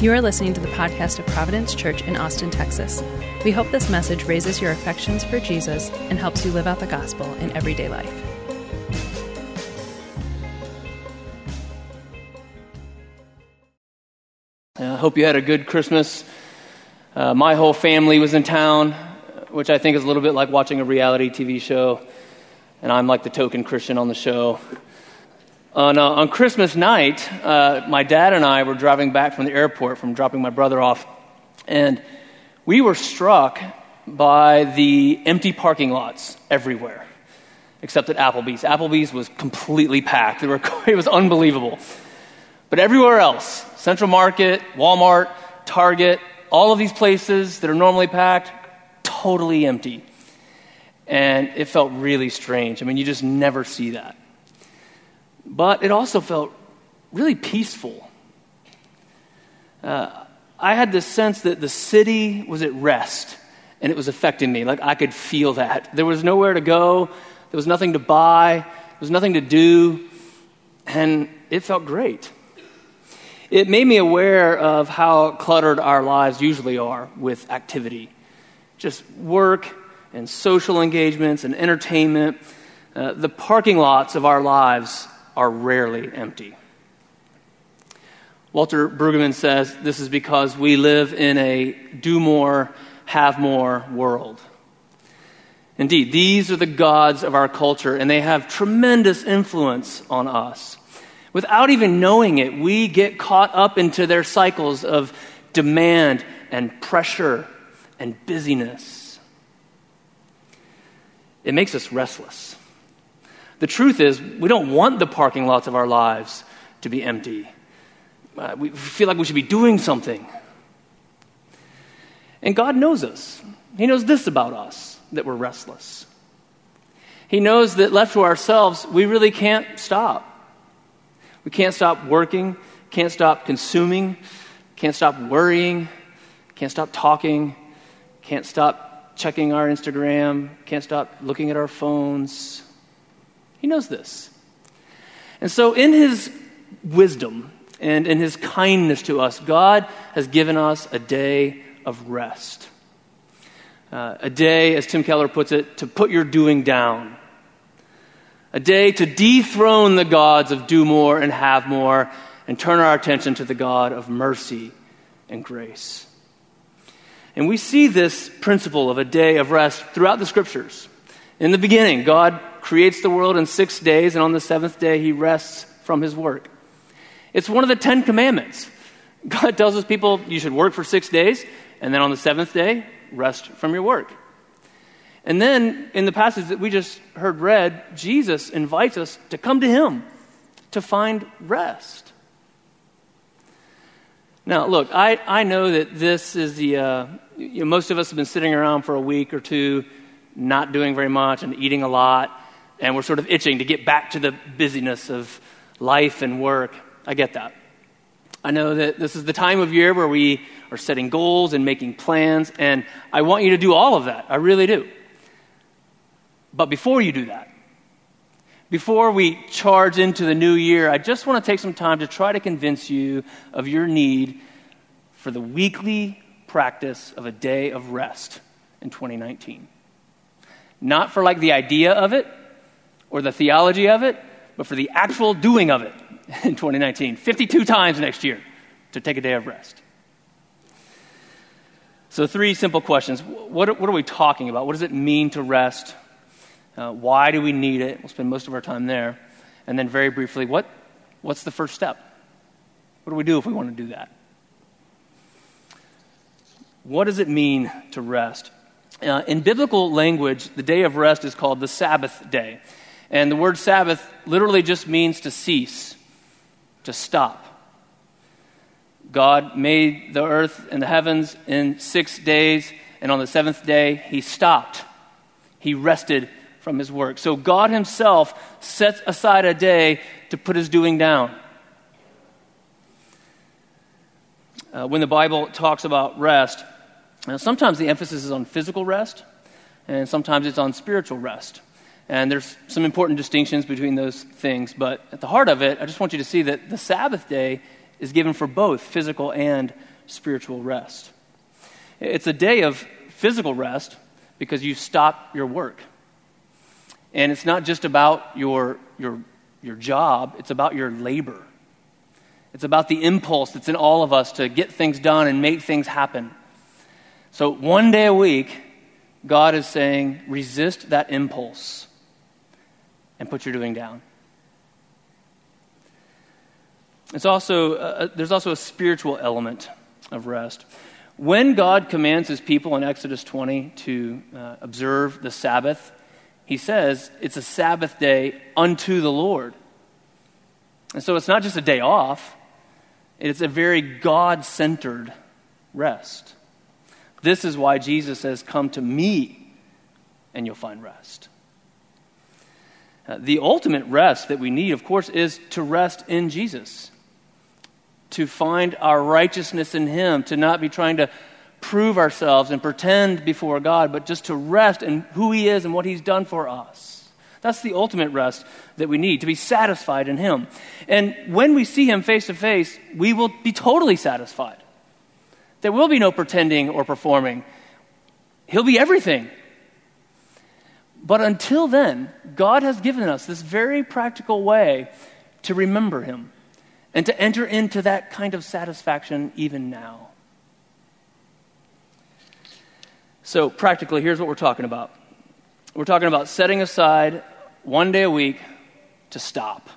You are listening to the podcast of Providence Church in Austin, Texas. We hope this message raises your affections for Jesus and helps you live out the gospel in everyday life. I hope you had a good Christmas. My whole family was in town, which I think is a little bit like watching a reality TV show. And I'm like the token Christian on the show. On Christmas night, my dad and I were driving back from the airport from dropping my brother off, and we were struck by the empty parking lots everywhere, except at Applebee's. Applebee's was completely packed. It was unbelievable. But everywhere else, Central Market, Walmart, Target, all of these places that are normally packed, totally empty. And it felt really strange. I mean, you just never see that. But it also felt really peaceful. I had this sense that the city was at rest, and it was affecting me. Like, I could feel that. There was nowhere to go. There was nothing to buy. There was nothing to do. And it felt great. It made me aware of how cluttered our lives usually are with activity. Just work, and social engagements, and entertainment. The parking lots of our lives are rarely empty. Walter Brueggemann says this is because we live in a do more, have more world. Indeed, these are the gods of our culture, and they have tremendous influence on us. Without even knowing it, we get caught up into their cycles of demand and pressure and busyness. It makes us restless. The truth is, we don't want the parking lots of our lives to be empty. We feel like we should be doing something. And God knows us. He knows this about us, that we're restless. He knows that left to ourselves, we really can't stop. We can't stop working, can't stop consuming, can't stop worrying, can't stop talking, can't stop checking our Instagram, can't stop looking at our phones. He knows this. And so in his wisdom and in his kindness to us, God has given us a day of rest. A day, as Tim Keller puts it, to put your doing down. A day to dethrone the gods of do more and have more and turn our attention to the God of mercy and grace. And we see this principle of a day of rest throughout the scriptures. In the beginning, God creates the world in 6 days, and on the seventh day, he rests from his work. It's one of the 10 Commandments. God tells his people, you should work for 6 days, and then on the seventh day, rest from your work. And then, in the passage that we just heard read, Jesus invites us to come to him to find rest. Now, look, I know that this is the... most of us have been sitting around for a week or two, not doing very much and eating a lot, and we're sort of itching to get back to the busyness of life and work. I get that. I know that this is the time of year where we are setting goals and making plans, and I want you to do all of that. I really do. But before you do that, before we charge into the new year, I just want to take some time to try to convince you of your need for the weekly practice of a day of rest in 2019. Not for like the idea of it or the theology of it, but for the actual doing of it in 2019. 52 times next year to take a day of rest. So 3 simple questions. What are we talking about? What does it mean to rest? Why do we need it? We'll spend most of our time there. And then very briefly, what's the first step? What do we do if we want to do that? What does it mean to rest? In biblical language, the day of rest is called the Sabbath day. And the word Sabbath literally just means to cease, to stop. God made the earth and the heavens in 6 days, and on the seventh day, he stopped. He rested from his work. So God himself sets aside a day to put his doing down. When the Bible talks about rest, sometimes the emphasis is on physical rest, and sometimes it's on spiritual rest. And there's some important distinctions between those things, but at the heart of it, I just want you to see that the Sabbath day is given for both physical and spiritual rest. It's a day of physical rest because you stop your work. And it's not just about your job, it's about your labor. It's about the impulse that's in all of us to get things done and make things happen. So one day a week, God is saying, resist that impulse and put your doing down. It's also there's also a spiritual element of rest. When God commands his people in Exodus 20 to observe the Sabbath, he says it's a Sabbath day unto the Lord. And so it's not just a day off, it's a very God-centered rest. This is why Jesus says, come to me and you'll find rest. The ultimate rest that we need, of course, is to rest in Jesus, to find our righteousness in him, to not be trying to prove ourselves and pretend before God, but just to rest in who he is and what he's done for us. That's the ultimate rest that we need, to be satisfied in him. And when we see him face to face, we will be totally satisfied. There will be no pretending or performing. He'll be everything. But until then, God has given us this very practical way to remember him and to enter into that kind of satisfaction even now. So practically, here's what we're talking about. We're talking about setting aside one day a week to stop.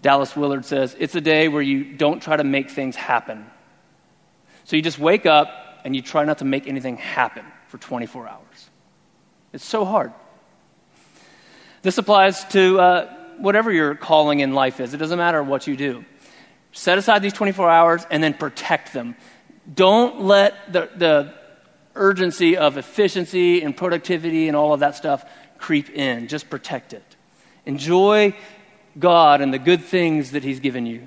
Dallas Willard says, it's a day where you don't try to make things happen. So you just wake up and you try not to make anything happen for 24 hours. It's so hard. This applies to whatever your calling in life is. It doesn't matter what you do. Set aside these 24 hours and then protect them. Don't let the urgency of efficiency and productivity and all of that stuff creep in. Just protect it. Enjoy God and the good things that he's given you.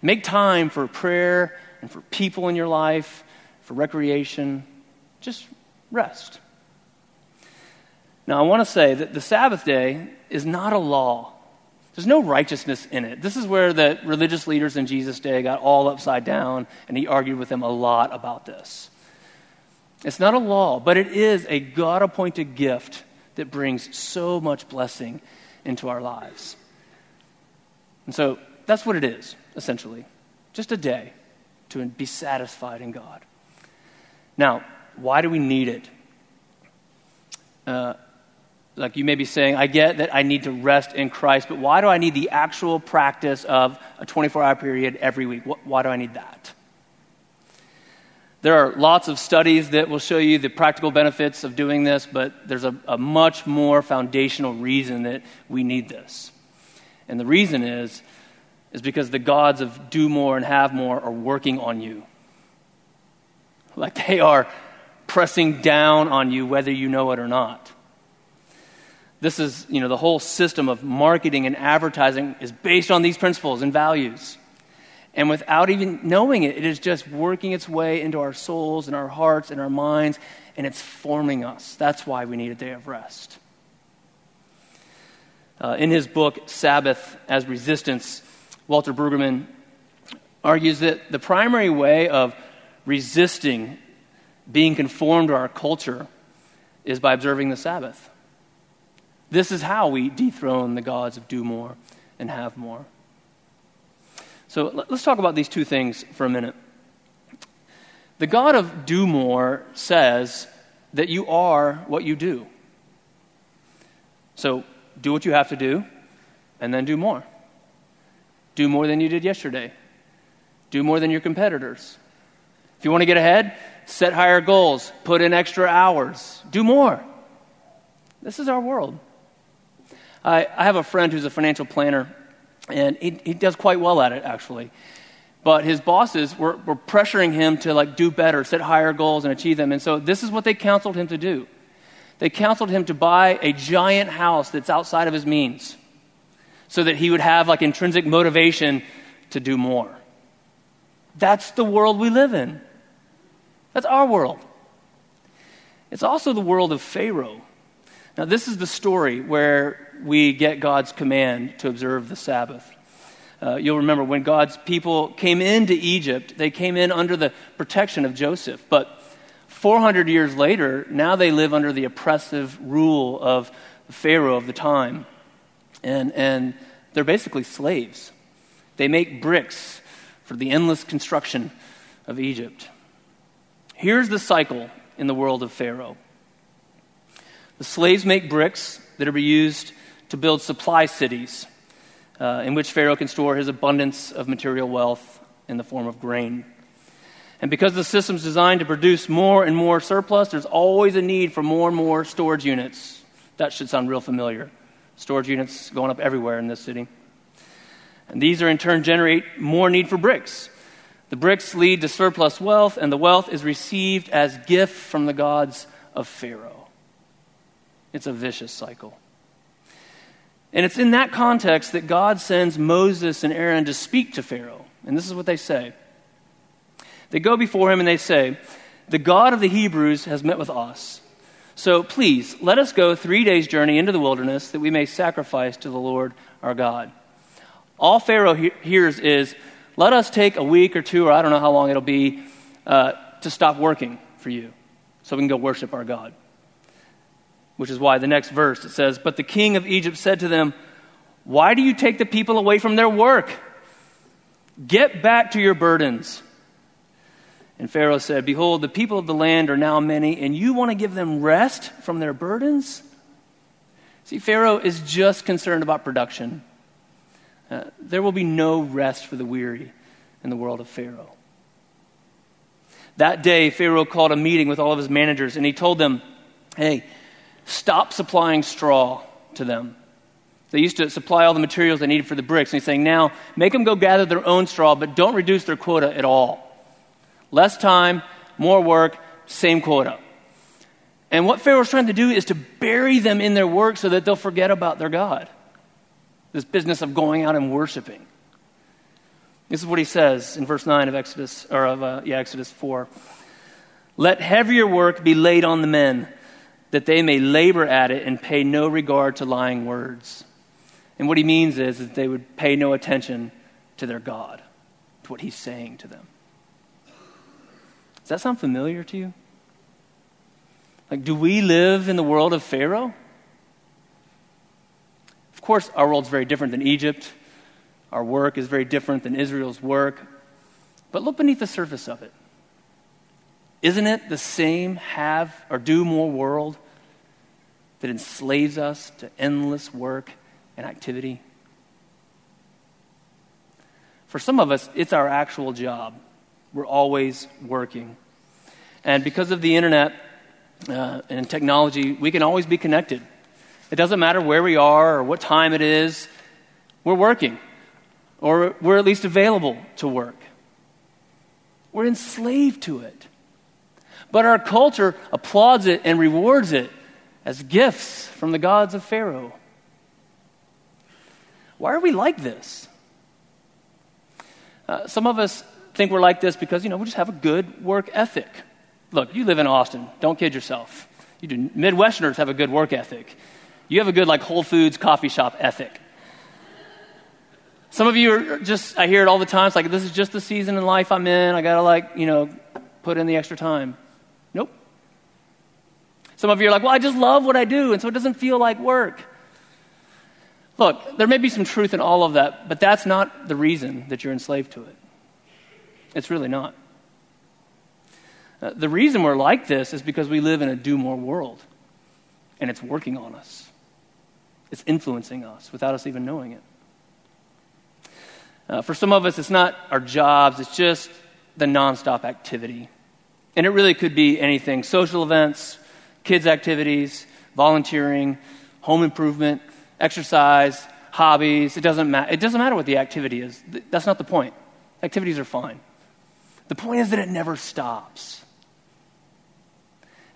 Make time for prayer and for people in your life, for recreation. Just rest. Now, I want to say that the Sabbath day is not a law. There's no righteousness in it. This is where the religious leaders in Jesus' day got all upside down, and he argued with them a lot about this. It's not a law, but it is a God-appointed gift that brings so much blessing into our lives. And so that's what it is, essentially. Just a day to be satisfied in God. Now, why do we need it? Like you may be saying, I get that I need to rest in Christ, but why do I need the actual practice of a 24-hour period every week? Why do I need that? There are lots of studies that will show you the practical benefits of doing this, but there's a much more foundational reason that we need this. And the reason is because the gods of do more and have more are working on you. Like they are pressing down on you whether you know it or not. This is, the whole system of marketing and advertising is based on these principles and values. And without even knowing it, it is just working its way into our souls and our hearts and our minds, and it's forming us. That's why we need a day of rest. In his book, Sabbath as Resistance, Walter Brueggemann argues that the primary way of resisting being conformed to our culture is by observing the Sabbath. This is how we dethrone the gods of do more and have more. So let's talk about these two things for a minute. The God of do more says that you are what you do. So do what you have to do and then do more. Do more than you did yesterday. Do more than your competitors. If you want to get ahead, set higher goals, put in extra hours, do more. This is our world. I have a friend who's a financial planner, and he does quite well at it, actually. But his bosses were pressuring him to do better, set higher goals, and achieve them. And so this is what they counseled him to do. They counseled him to buy a giant house that's outside of his means so that he would have intrinsic motivation to do more. That's the world we live in. That's our world. It's also the world of Pharaoh. Now, this is the story where we get God's command to observe the Sabbath. You'll remember when God's people came into Egypt, they came in under the protection of Joseph. But 400 years later, now they live under the oppressive rule of the Pharaoh of the time. And they're basically slaves. They make bricks for the endless construction of Egypt. Here's the cycle in the world of Pharaoh. The slaves make bricks that are used to build supply cities in which Pharaoh can store his abundance of material wealth in the form of grain. And because the system's designed to produce more and more surplus, there's always a need for more and more storage units. That should sound real familiar. Storage units going up everywhere in this city. And these are in turn generate more need for bricks. The bricks lead to surplus wealth, and the wealth is received as gift from the gods of Pharaoh. It's a vicious cycle. And it's in that context that God sends Moses and Aaron to speak to Pharaoh. And this is what they say. They go before him and they say, "The God of the Hebrews has met with us. So please, let us go 3 days' journey into the wilderness that we may sacrifice to the Lord our God." All Pharaoh hears is, "Let us take a week or two, or I don't know how long it'll be, to stop working for you so we can go worship our God." Which is why the next verse it says, "But the king of Egypt said to them, 'Why do you take the people away from their work? Get back to your burdens.' And Pharaoh said, 'Behold, the people of the land are now many, and you want to give them rest from their burdens?'" See, Pharaoh is just concerned about production. There will be no rest for the weary in the world of Pharaoh. That day, Pharaoh called a meeting with all of his managers, and he told them, "Hey, stop supplying straw to them." They used to supply all the materials they needed for the bricks, and he's saying, "Now, make them go gather their own straw, but don't reduce their quota at all. Less time, more work, same quota." And what Pharaoh's trying to do is to bury them in their work so that they'll forget about their God. This business of going out and worshiping. This is what he says in verse 9 of Exodus 4. "Let heavier work be laid on the men, that they may labor at it and pay no regard to lying words." And what he means is that they would pay no attention to their God, to what he's saying to them. Does that sound familiar to you? Like, do we live in the world of Pharaoh? Of course, our world's very different than Egypt. Our work is very different than Israel's work. But look beneath the surface of it. Isn't it the same have or do more world that enslaves us to endless work and activity? For some of us, it's our actual job. We're always working. And because of the internet and technology, we can always be connected. It doesn't matter where we are or what time it is, we're working. Or we're at least available to work. We're enslaved to it. But our culture applauds it and rewards it as gifts from the gods of Pharaoh. Why are we like this? Some of us think we're like this because, you know, we just have a good work ethic. Look, you live in Austin. Don't kid yourself. You do. Midwesterners have a good work ethic. You have a good, like, Whole Foods coffee shop ethic. Some of you are just, I hear it all the time. It's like, this is just the season in life I'm in. I got to, like, you know, put in the extra time. Nope. Some of you are like, well, I just love what I do, and so it doesn't feel like work. Look, there may be some truth in all of that, but that's not the reason that you're enslaved to it. It's really not. The reason we're like this is because we live in a do-more world, and it's working on us. It's influencing us without us even knowing it. For some of us, it's not our jobs, it's just the nonstop activity. And it really could be anything: social events, kids' activities, volunteering, home improvement, exercise, hobbies. It doesn't matter what the activity is. That's not the point. Activities are fine. The point is that it never stops.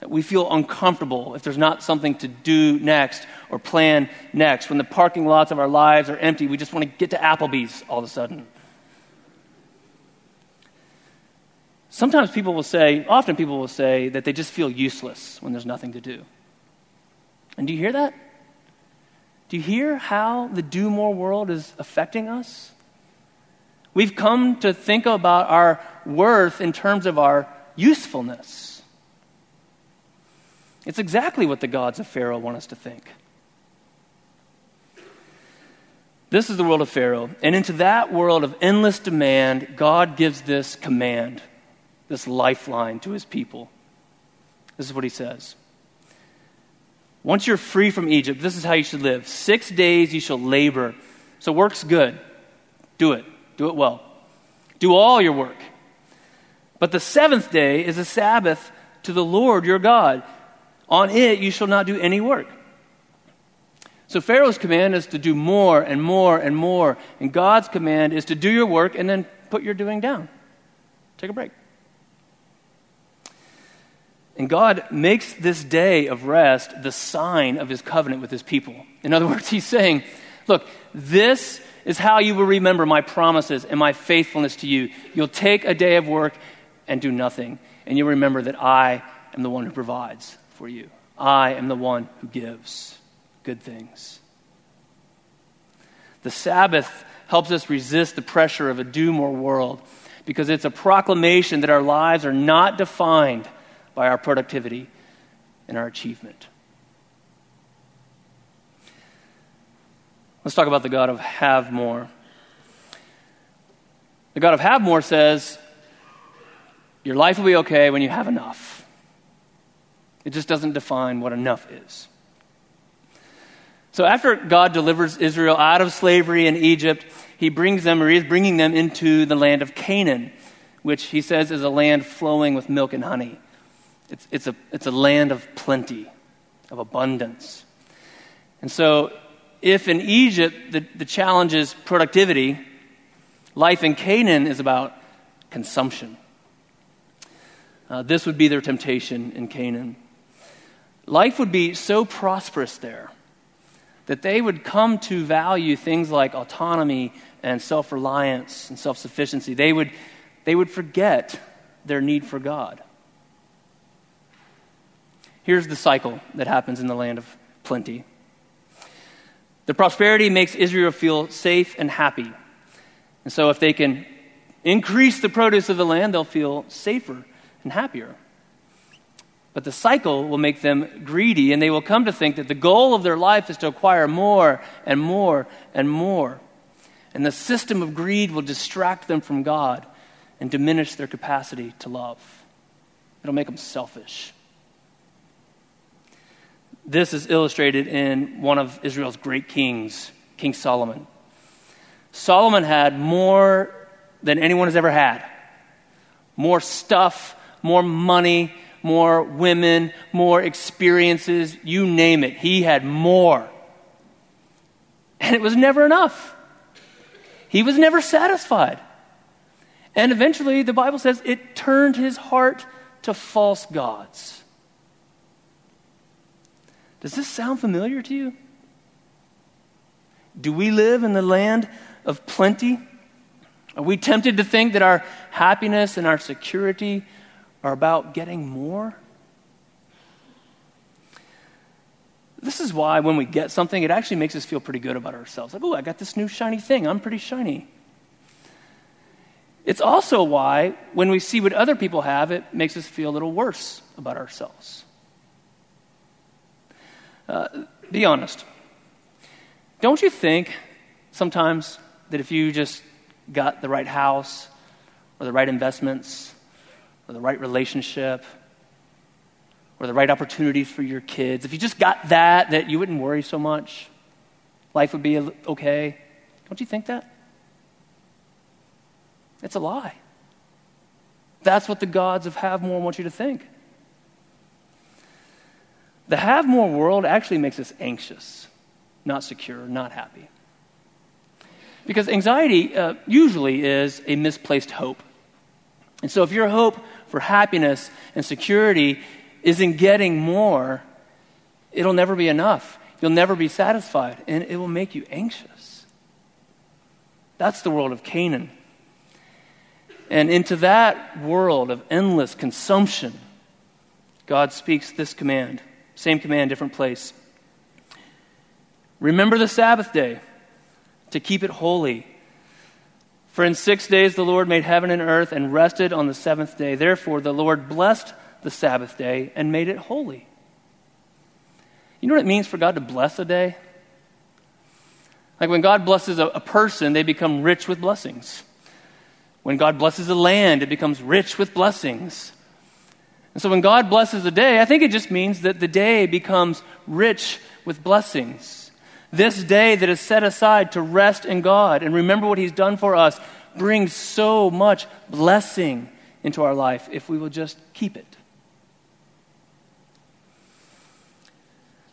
We feel uncomfortable if there's not something to do next or plan next. When the parking lots of our lives are empty, we just want to get to Applebee's all of a sudden. Sometimes people will say, often people will say that they just feel useless when there's nothing to do. And do you hear that? Do you hear how the do more world is affecting us? We've come to think about our worth in terms of our usefulness. It's exactly what the gods of Pharaoh want us to think. This is the world of Pharaoh, and into that world of endless demand, God gives this command, this lifeline to his people. This is what he says. Once you're free from Egypt, this is how you should live. 6 days you shall labor. So work's good. Do it. Do it well. Do all your work. But the seventh day is a Sabbath to the Lord your God. On it you shall not do any work. So Pharaoh's command is to do more and more and more. And God's command is to do your work and then put your doing down. Take a break. And God makes this day of rest the sign of his covenant with his people. In other words, he's saying, look, this is how you will remember my promises and my faithfulness to you. You'll take a day of work and do nothing. And you'll remember that I am the one who provides for you. I am the one who gives good things. The Sabbath helps us resist the pressure of a do-more world because it's a proclamation that our lives are not defined by our productivity and our achievement. Let's talk about the God of Have More. The God of Have More says, your life will be okay when you have enough. It just doesn't define what enough is. So after God delivers Israel out of slavery in Egypt, he is bringing them into the land of Canaan, which he says is a land flowing with milk and honey. It's a land of plenty, of abundance. And so if in Egypt the challenge is productivity, life in Canaan is about consumption. This would be their temptation in Canaan. Life would be so prosperous there that they would come to value things like autonomy and self-reliance and self-sufficiency. They would forget their need for God. Here's the cycle that happens in the land of plenty. The prosperity makes Israel feel safe and happy. And so if they can increase the produce of the land, they'll feel safer and happier. But the cycle will make them greedy, and they will come to think that the goal of their life is to acquire more and more and more. And the system of greed will distract them from God and diminish their capacity to love. It'll make them selfish. This is illustrated in one of Israel's great kings, King Solomon. Solomon had more than anyone has ever had. More stuff, more money, more women, more experiences, you name it. He had more. And it was never enough. He was never satisfied. And eventually, the Bible says, it turned his heart to false gods. Does this sound familiar to you? Do we live in the land of plenty? Are we tempted to think that our happiness and our security are about getting more? This is why when we get something, it actually makes us feel pretty good about ourselves. Like, oh, I got this new shiny thing. I'm pretty shiny. It's also why when we see what other people have, it makes us feel a little worse about ourselves. Be honest. Don't you think sometimes that if you just got the right house or the right investments or the right relationship, or the right opportunities for your kids, if you just got that you wouldn't worry so much? Life would be okay. Don't you think that? It's a lie. That's what the gods of Have More want you to think. The Have More world actually makes us anxious, not secure, not happy. Because anxiety usually is a misplaced hope. And so if your hope for happiness and security is in getting more, it'll never be enough. You'll never be satisfied, and it will make you anxious. That's the world of Canaan. And into that world of endless consumption, God speaks this command. Same command, different place. Remember the Sabbath day to keep it holy. For in 6 days the Lord made heaven and earth and rested on the seventh day. Therefore the Lord blessed the Sabbath day and made it holy." You know what it means for God to bless a day? Like when God blesses a person, they become rich with blessings. When God blesses a land, it becomes rich with blessings. And so when God blesses a day, I think it just means that the day becomes rich with blessings. This day that is set aside to rest in God and remember what he's done for us brings so much blessing into our life if we will just keep it.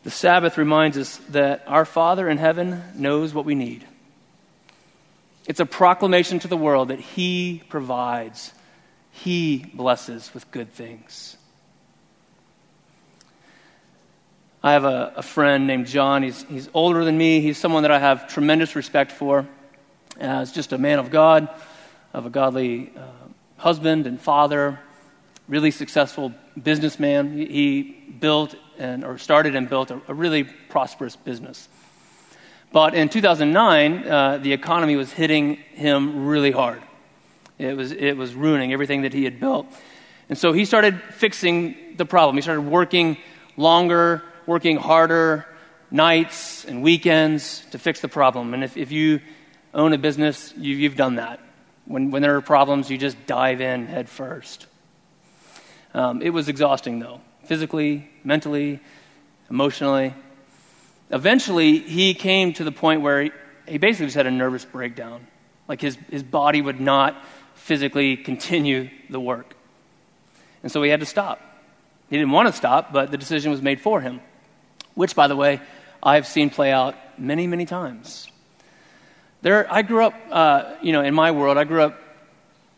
The Sabbath reminds us that our Father in heaven knows what we need. It's a proclamation to the world that he provides. He blesses with good things. I have a friend named John. He's older than me. He's someone that I have tremendous respect for. He's just a man of God, of a godly husband and father, really successful businessman. He built started and built a really prosperous business. But in 2009, the economy was hitting him really hard. It was ruining everything that he had built. And so he started fixing the problem. He started working longer, working harder, nights and weekends to fix the problem. And if you own a business, you've done that. When there are problems, you just dive in head first. It was exhausting, though, physically, mentally, emotionally. Eventually, he came to the point where he basically just had a nervous breakdown. Like his body would not physically continue the work. And so he had to stop. He didn't want to stop, but the decision was made for him, which, by the way, I've seen play out many, many times. I grew up, in my world, I grew up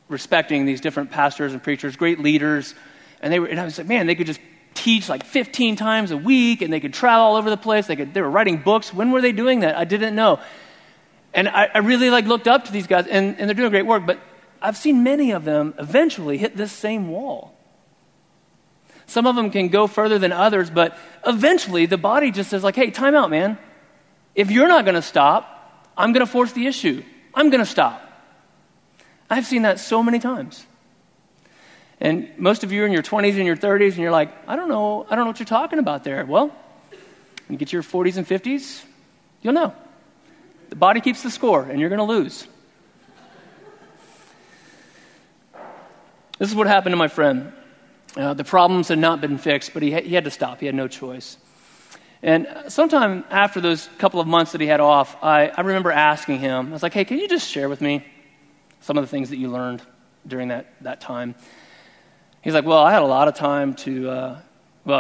respecting these different pastors and preachers, great leaders, and I was like, man, they could just teach like 15 times a week, and they could travel all over the place. They were writing books. When were they doing that? I didn't know. And I really looked up to these guys, and they're doing great work, but I've seen many of them eventually hit this same wall. Some of them can go further than others, but eventually the body just says, like, hey, time out, man. If you're not going to stop, I'm going to force the issue. I'm going to stop. I've seen that so many times. And most of you are in your 20s and your 30s, and you're like, I don't know what you're talking about there. Well, when you get to your 40s and 50s, you'll know. The body keeps the score, and you're going to lose. This is what happened to my friend. The problems had not been fixed, but he had to stop. He had no choice. And sometime after those couple of months that he had off, I remember asking him, I was like, hey, can you just share with me some of the things that you learned during that time? He's like, well, I had a lot of time to,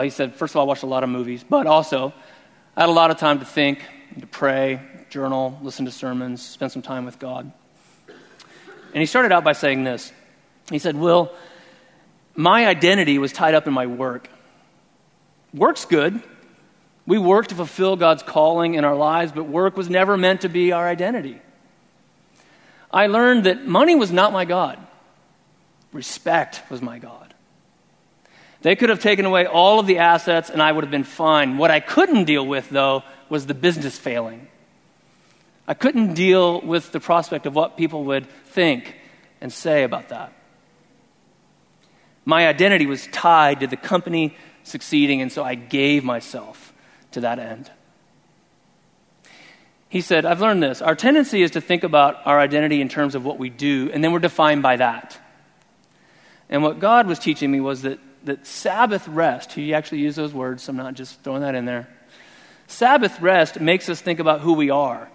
he said, first of all, I watched a lot of movies, but also I had a lot of time to think, to pray, journal, listen to sermons, spend some time with God. And he started out by saying this. He said, Will, my identity was tied up in my work. Work's good. We work to fulfill God's calling in our lives, but work was never meant to be our identity. I learned that money was not my God. Respect was my God. They could have taken away all of the assets and I would have been fine. What I couldn't deal with, though, was the business failing. I couldn't deal with the prospect of what people would think and say about that. My identity was tied to the company succeeding, and so I gave myself to that end. He said, I've learned this. Our tendency is to think about our identity in terms of what we do, and then we're defined by that. And what God was teaching me was that Sabbath rest, he actually used those words, so I'm not just throwing that in there. Sabbath rest makes us think about who we are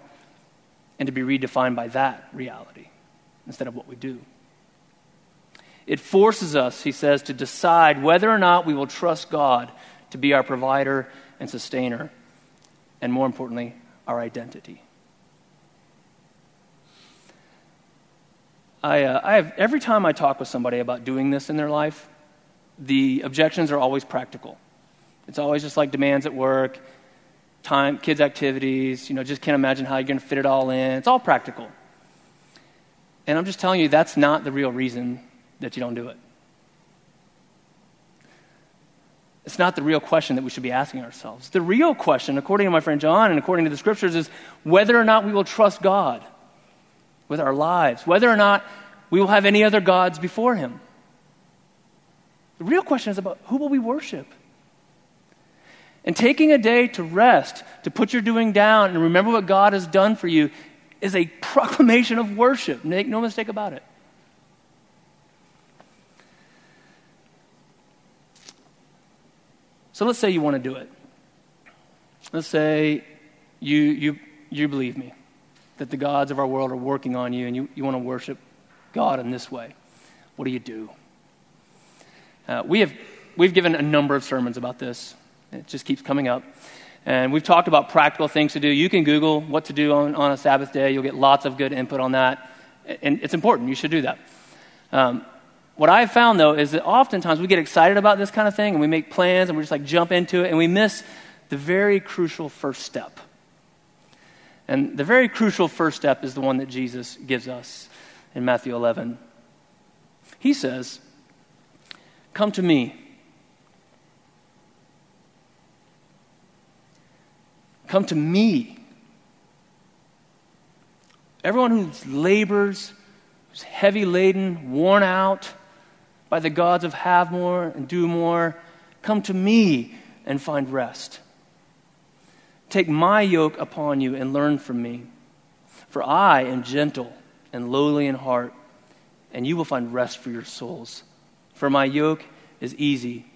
and to be redefined by that reality instead of what we do. It forces us, he says, to decide whether or not we will trust God to be our provider and sustainer, and more importantly, our identity. Every time I talk with somebody about doing this in their life, the objections are always practical. It's always just like demands at work, time, kids' activities, just can't imagine how you're going to fit it all in. It's all practical. And I'm just telling you, that's not the real reason that you don't do it. It's not the real question that we should be asking ourselves. The real question, according to my friend John and according to the scriptures, is whether or not we will trust God with our lives, whether or not we will have any other gods before him. The real question is about who will we worship? And taking a day to rest, to put your doing down and remember what God has done for you is a proclamation of worship. Make no mistake about it. So let's say you want to do it. Let's say you believe me, that the gods of our world are working on you and you want to worship God in this way. What do you do? We've given a number of sermons about this. It just keeps coming up. And we've talked about practical things to do. You can Google what to do on a Sabbath day. You'll get lots of good input on that. And it's important. You should do that. What I've found, though, is that oftentimes we get excited about this kind of thing and we make plans and we just like jump into it and we miss the very crucial first step. And the very crucial first step is the one that Jesus gives us in Matthew 11. He says, "Come to me. Come to me. Everyone who labors, who's heavy laden, worn out by the gods of have more and do more, come to me and find rest. Take my yoke upon you and learn from me. For I am gentle and lowly in heart, and you will find rest for your souls. For my yoke is easy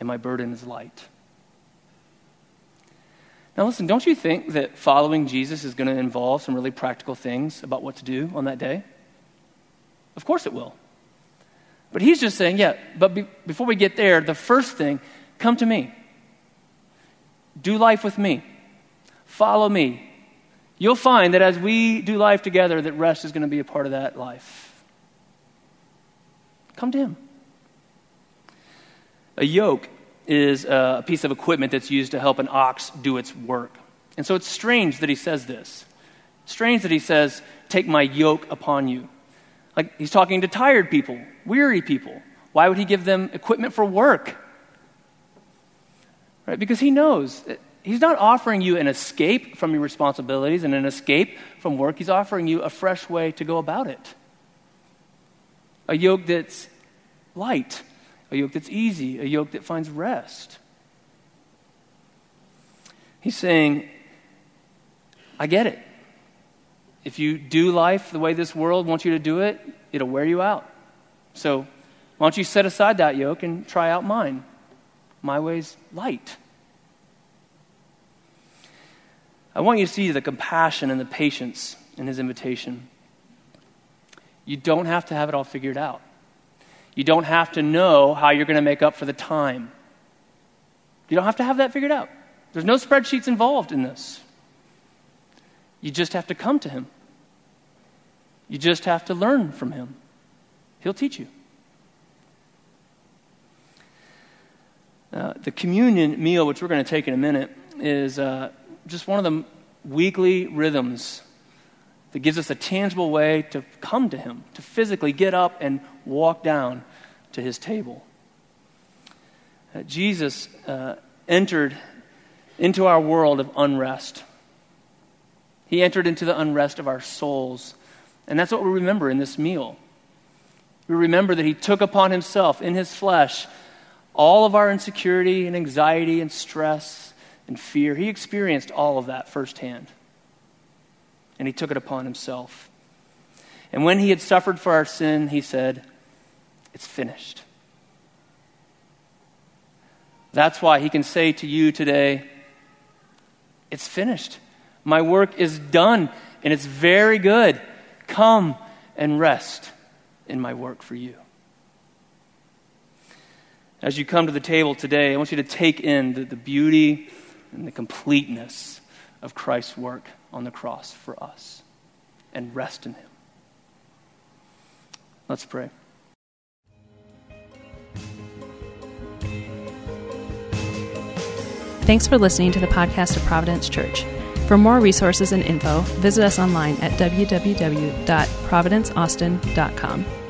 and my burden is light." Now listen, don't you think that following Jesus is going to involve some really practical things about what to do on that day? Of course it will. But he's just saying, before we get there, the first thing, come to me. Do life with me. Follow me. You'll find that as we do life together, that rest is going to be a part of that life. Come to him. A yoke is a piece of equipment that's used to help an ox do its work. And so it's strange that he says this. Strange that he says, "Take my yoke upon you." Like, he's talking to tired people, weary people. Why would he give them equipment for work? Right? Because he knows that he's not offering you an escape from your responsibilities and an escape from work. He's offering you a fresh way to go about it. A yoke that's light. A yoke that's easy, a yoke that finds rest. He's saying, I get it. If you do life the way this world wants you to do it, it'll wear you out. So why don't you set aside that yoke and try out mine? My way's light. I want you to see the compassion and the patience in his invitation. You don't have to have it all figured out. You don't have to know how you're going to make up for the time. You don't have to have that figured out. There's no spreadsheets involved in this. You just have to come to him. You just have to learn from him. He'll teach you. The communion meal, which we're going to take in a minute, is just one of the weekly rhythms that gives us a tangible way to come to him, to physically get up and walk down to his table. Jesus entered into our world of unrest. He entered into the unrest of our souls. And that's what we remember in this meal. We remember that he took upon himself in his flesh all of our insecurity and anxiety and stress and fear. He experienced all of that firsthand. And he took it upon himself. And when he had suffered for our sin, he said, "It's finished." That's why he can say to you today, "It's finished. My work is done, and it's very good. Come and rest in my work for you." As you come to the table today, I want you to take in the beauty and the completeness of Christ's work on the cross for us and rest in him. Let's pray. Thanks for listening to the podcast of Providence Church. For more resources and info, visit us online at www.providenceaustin.com.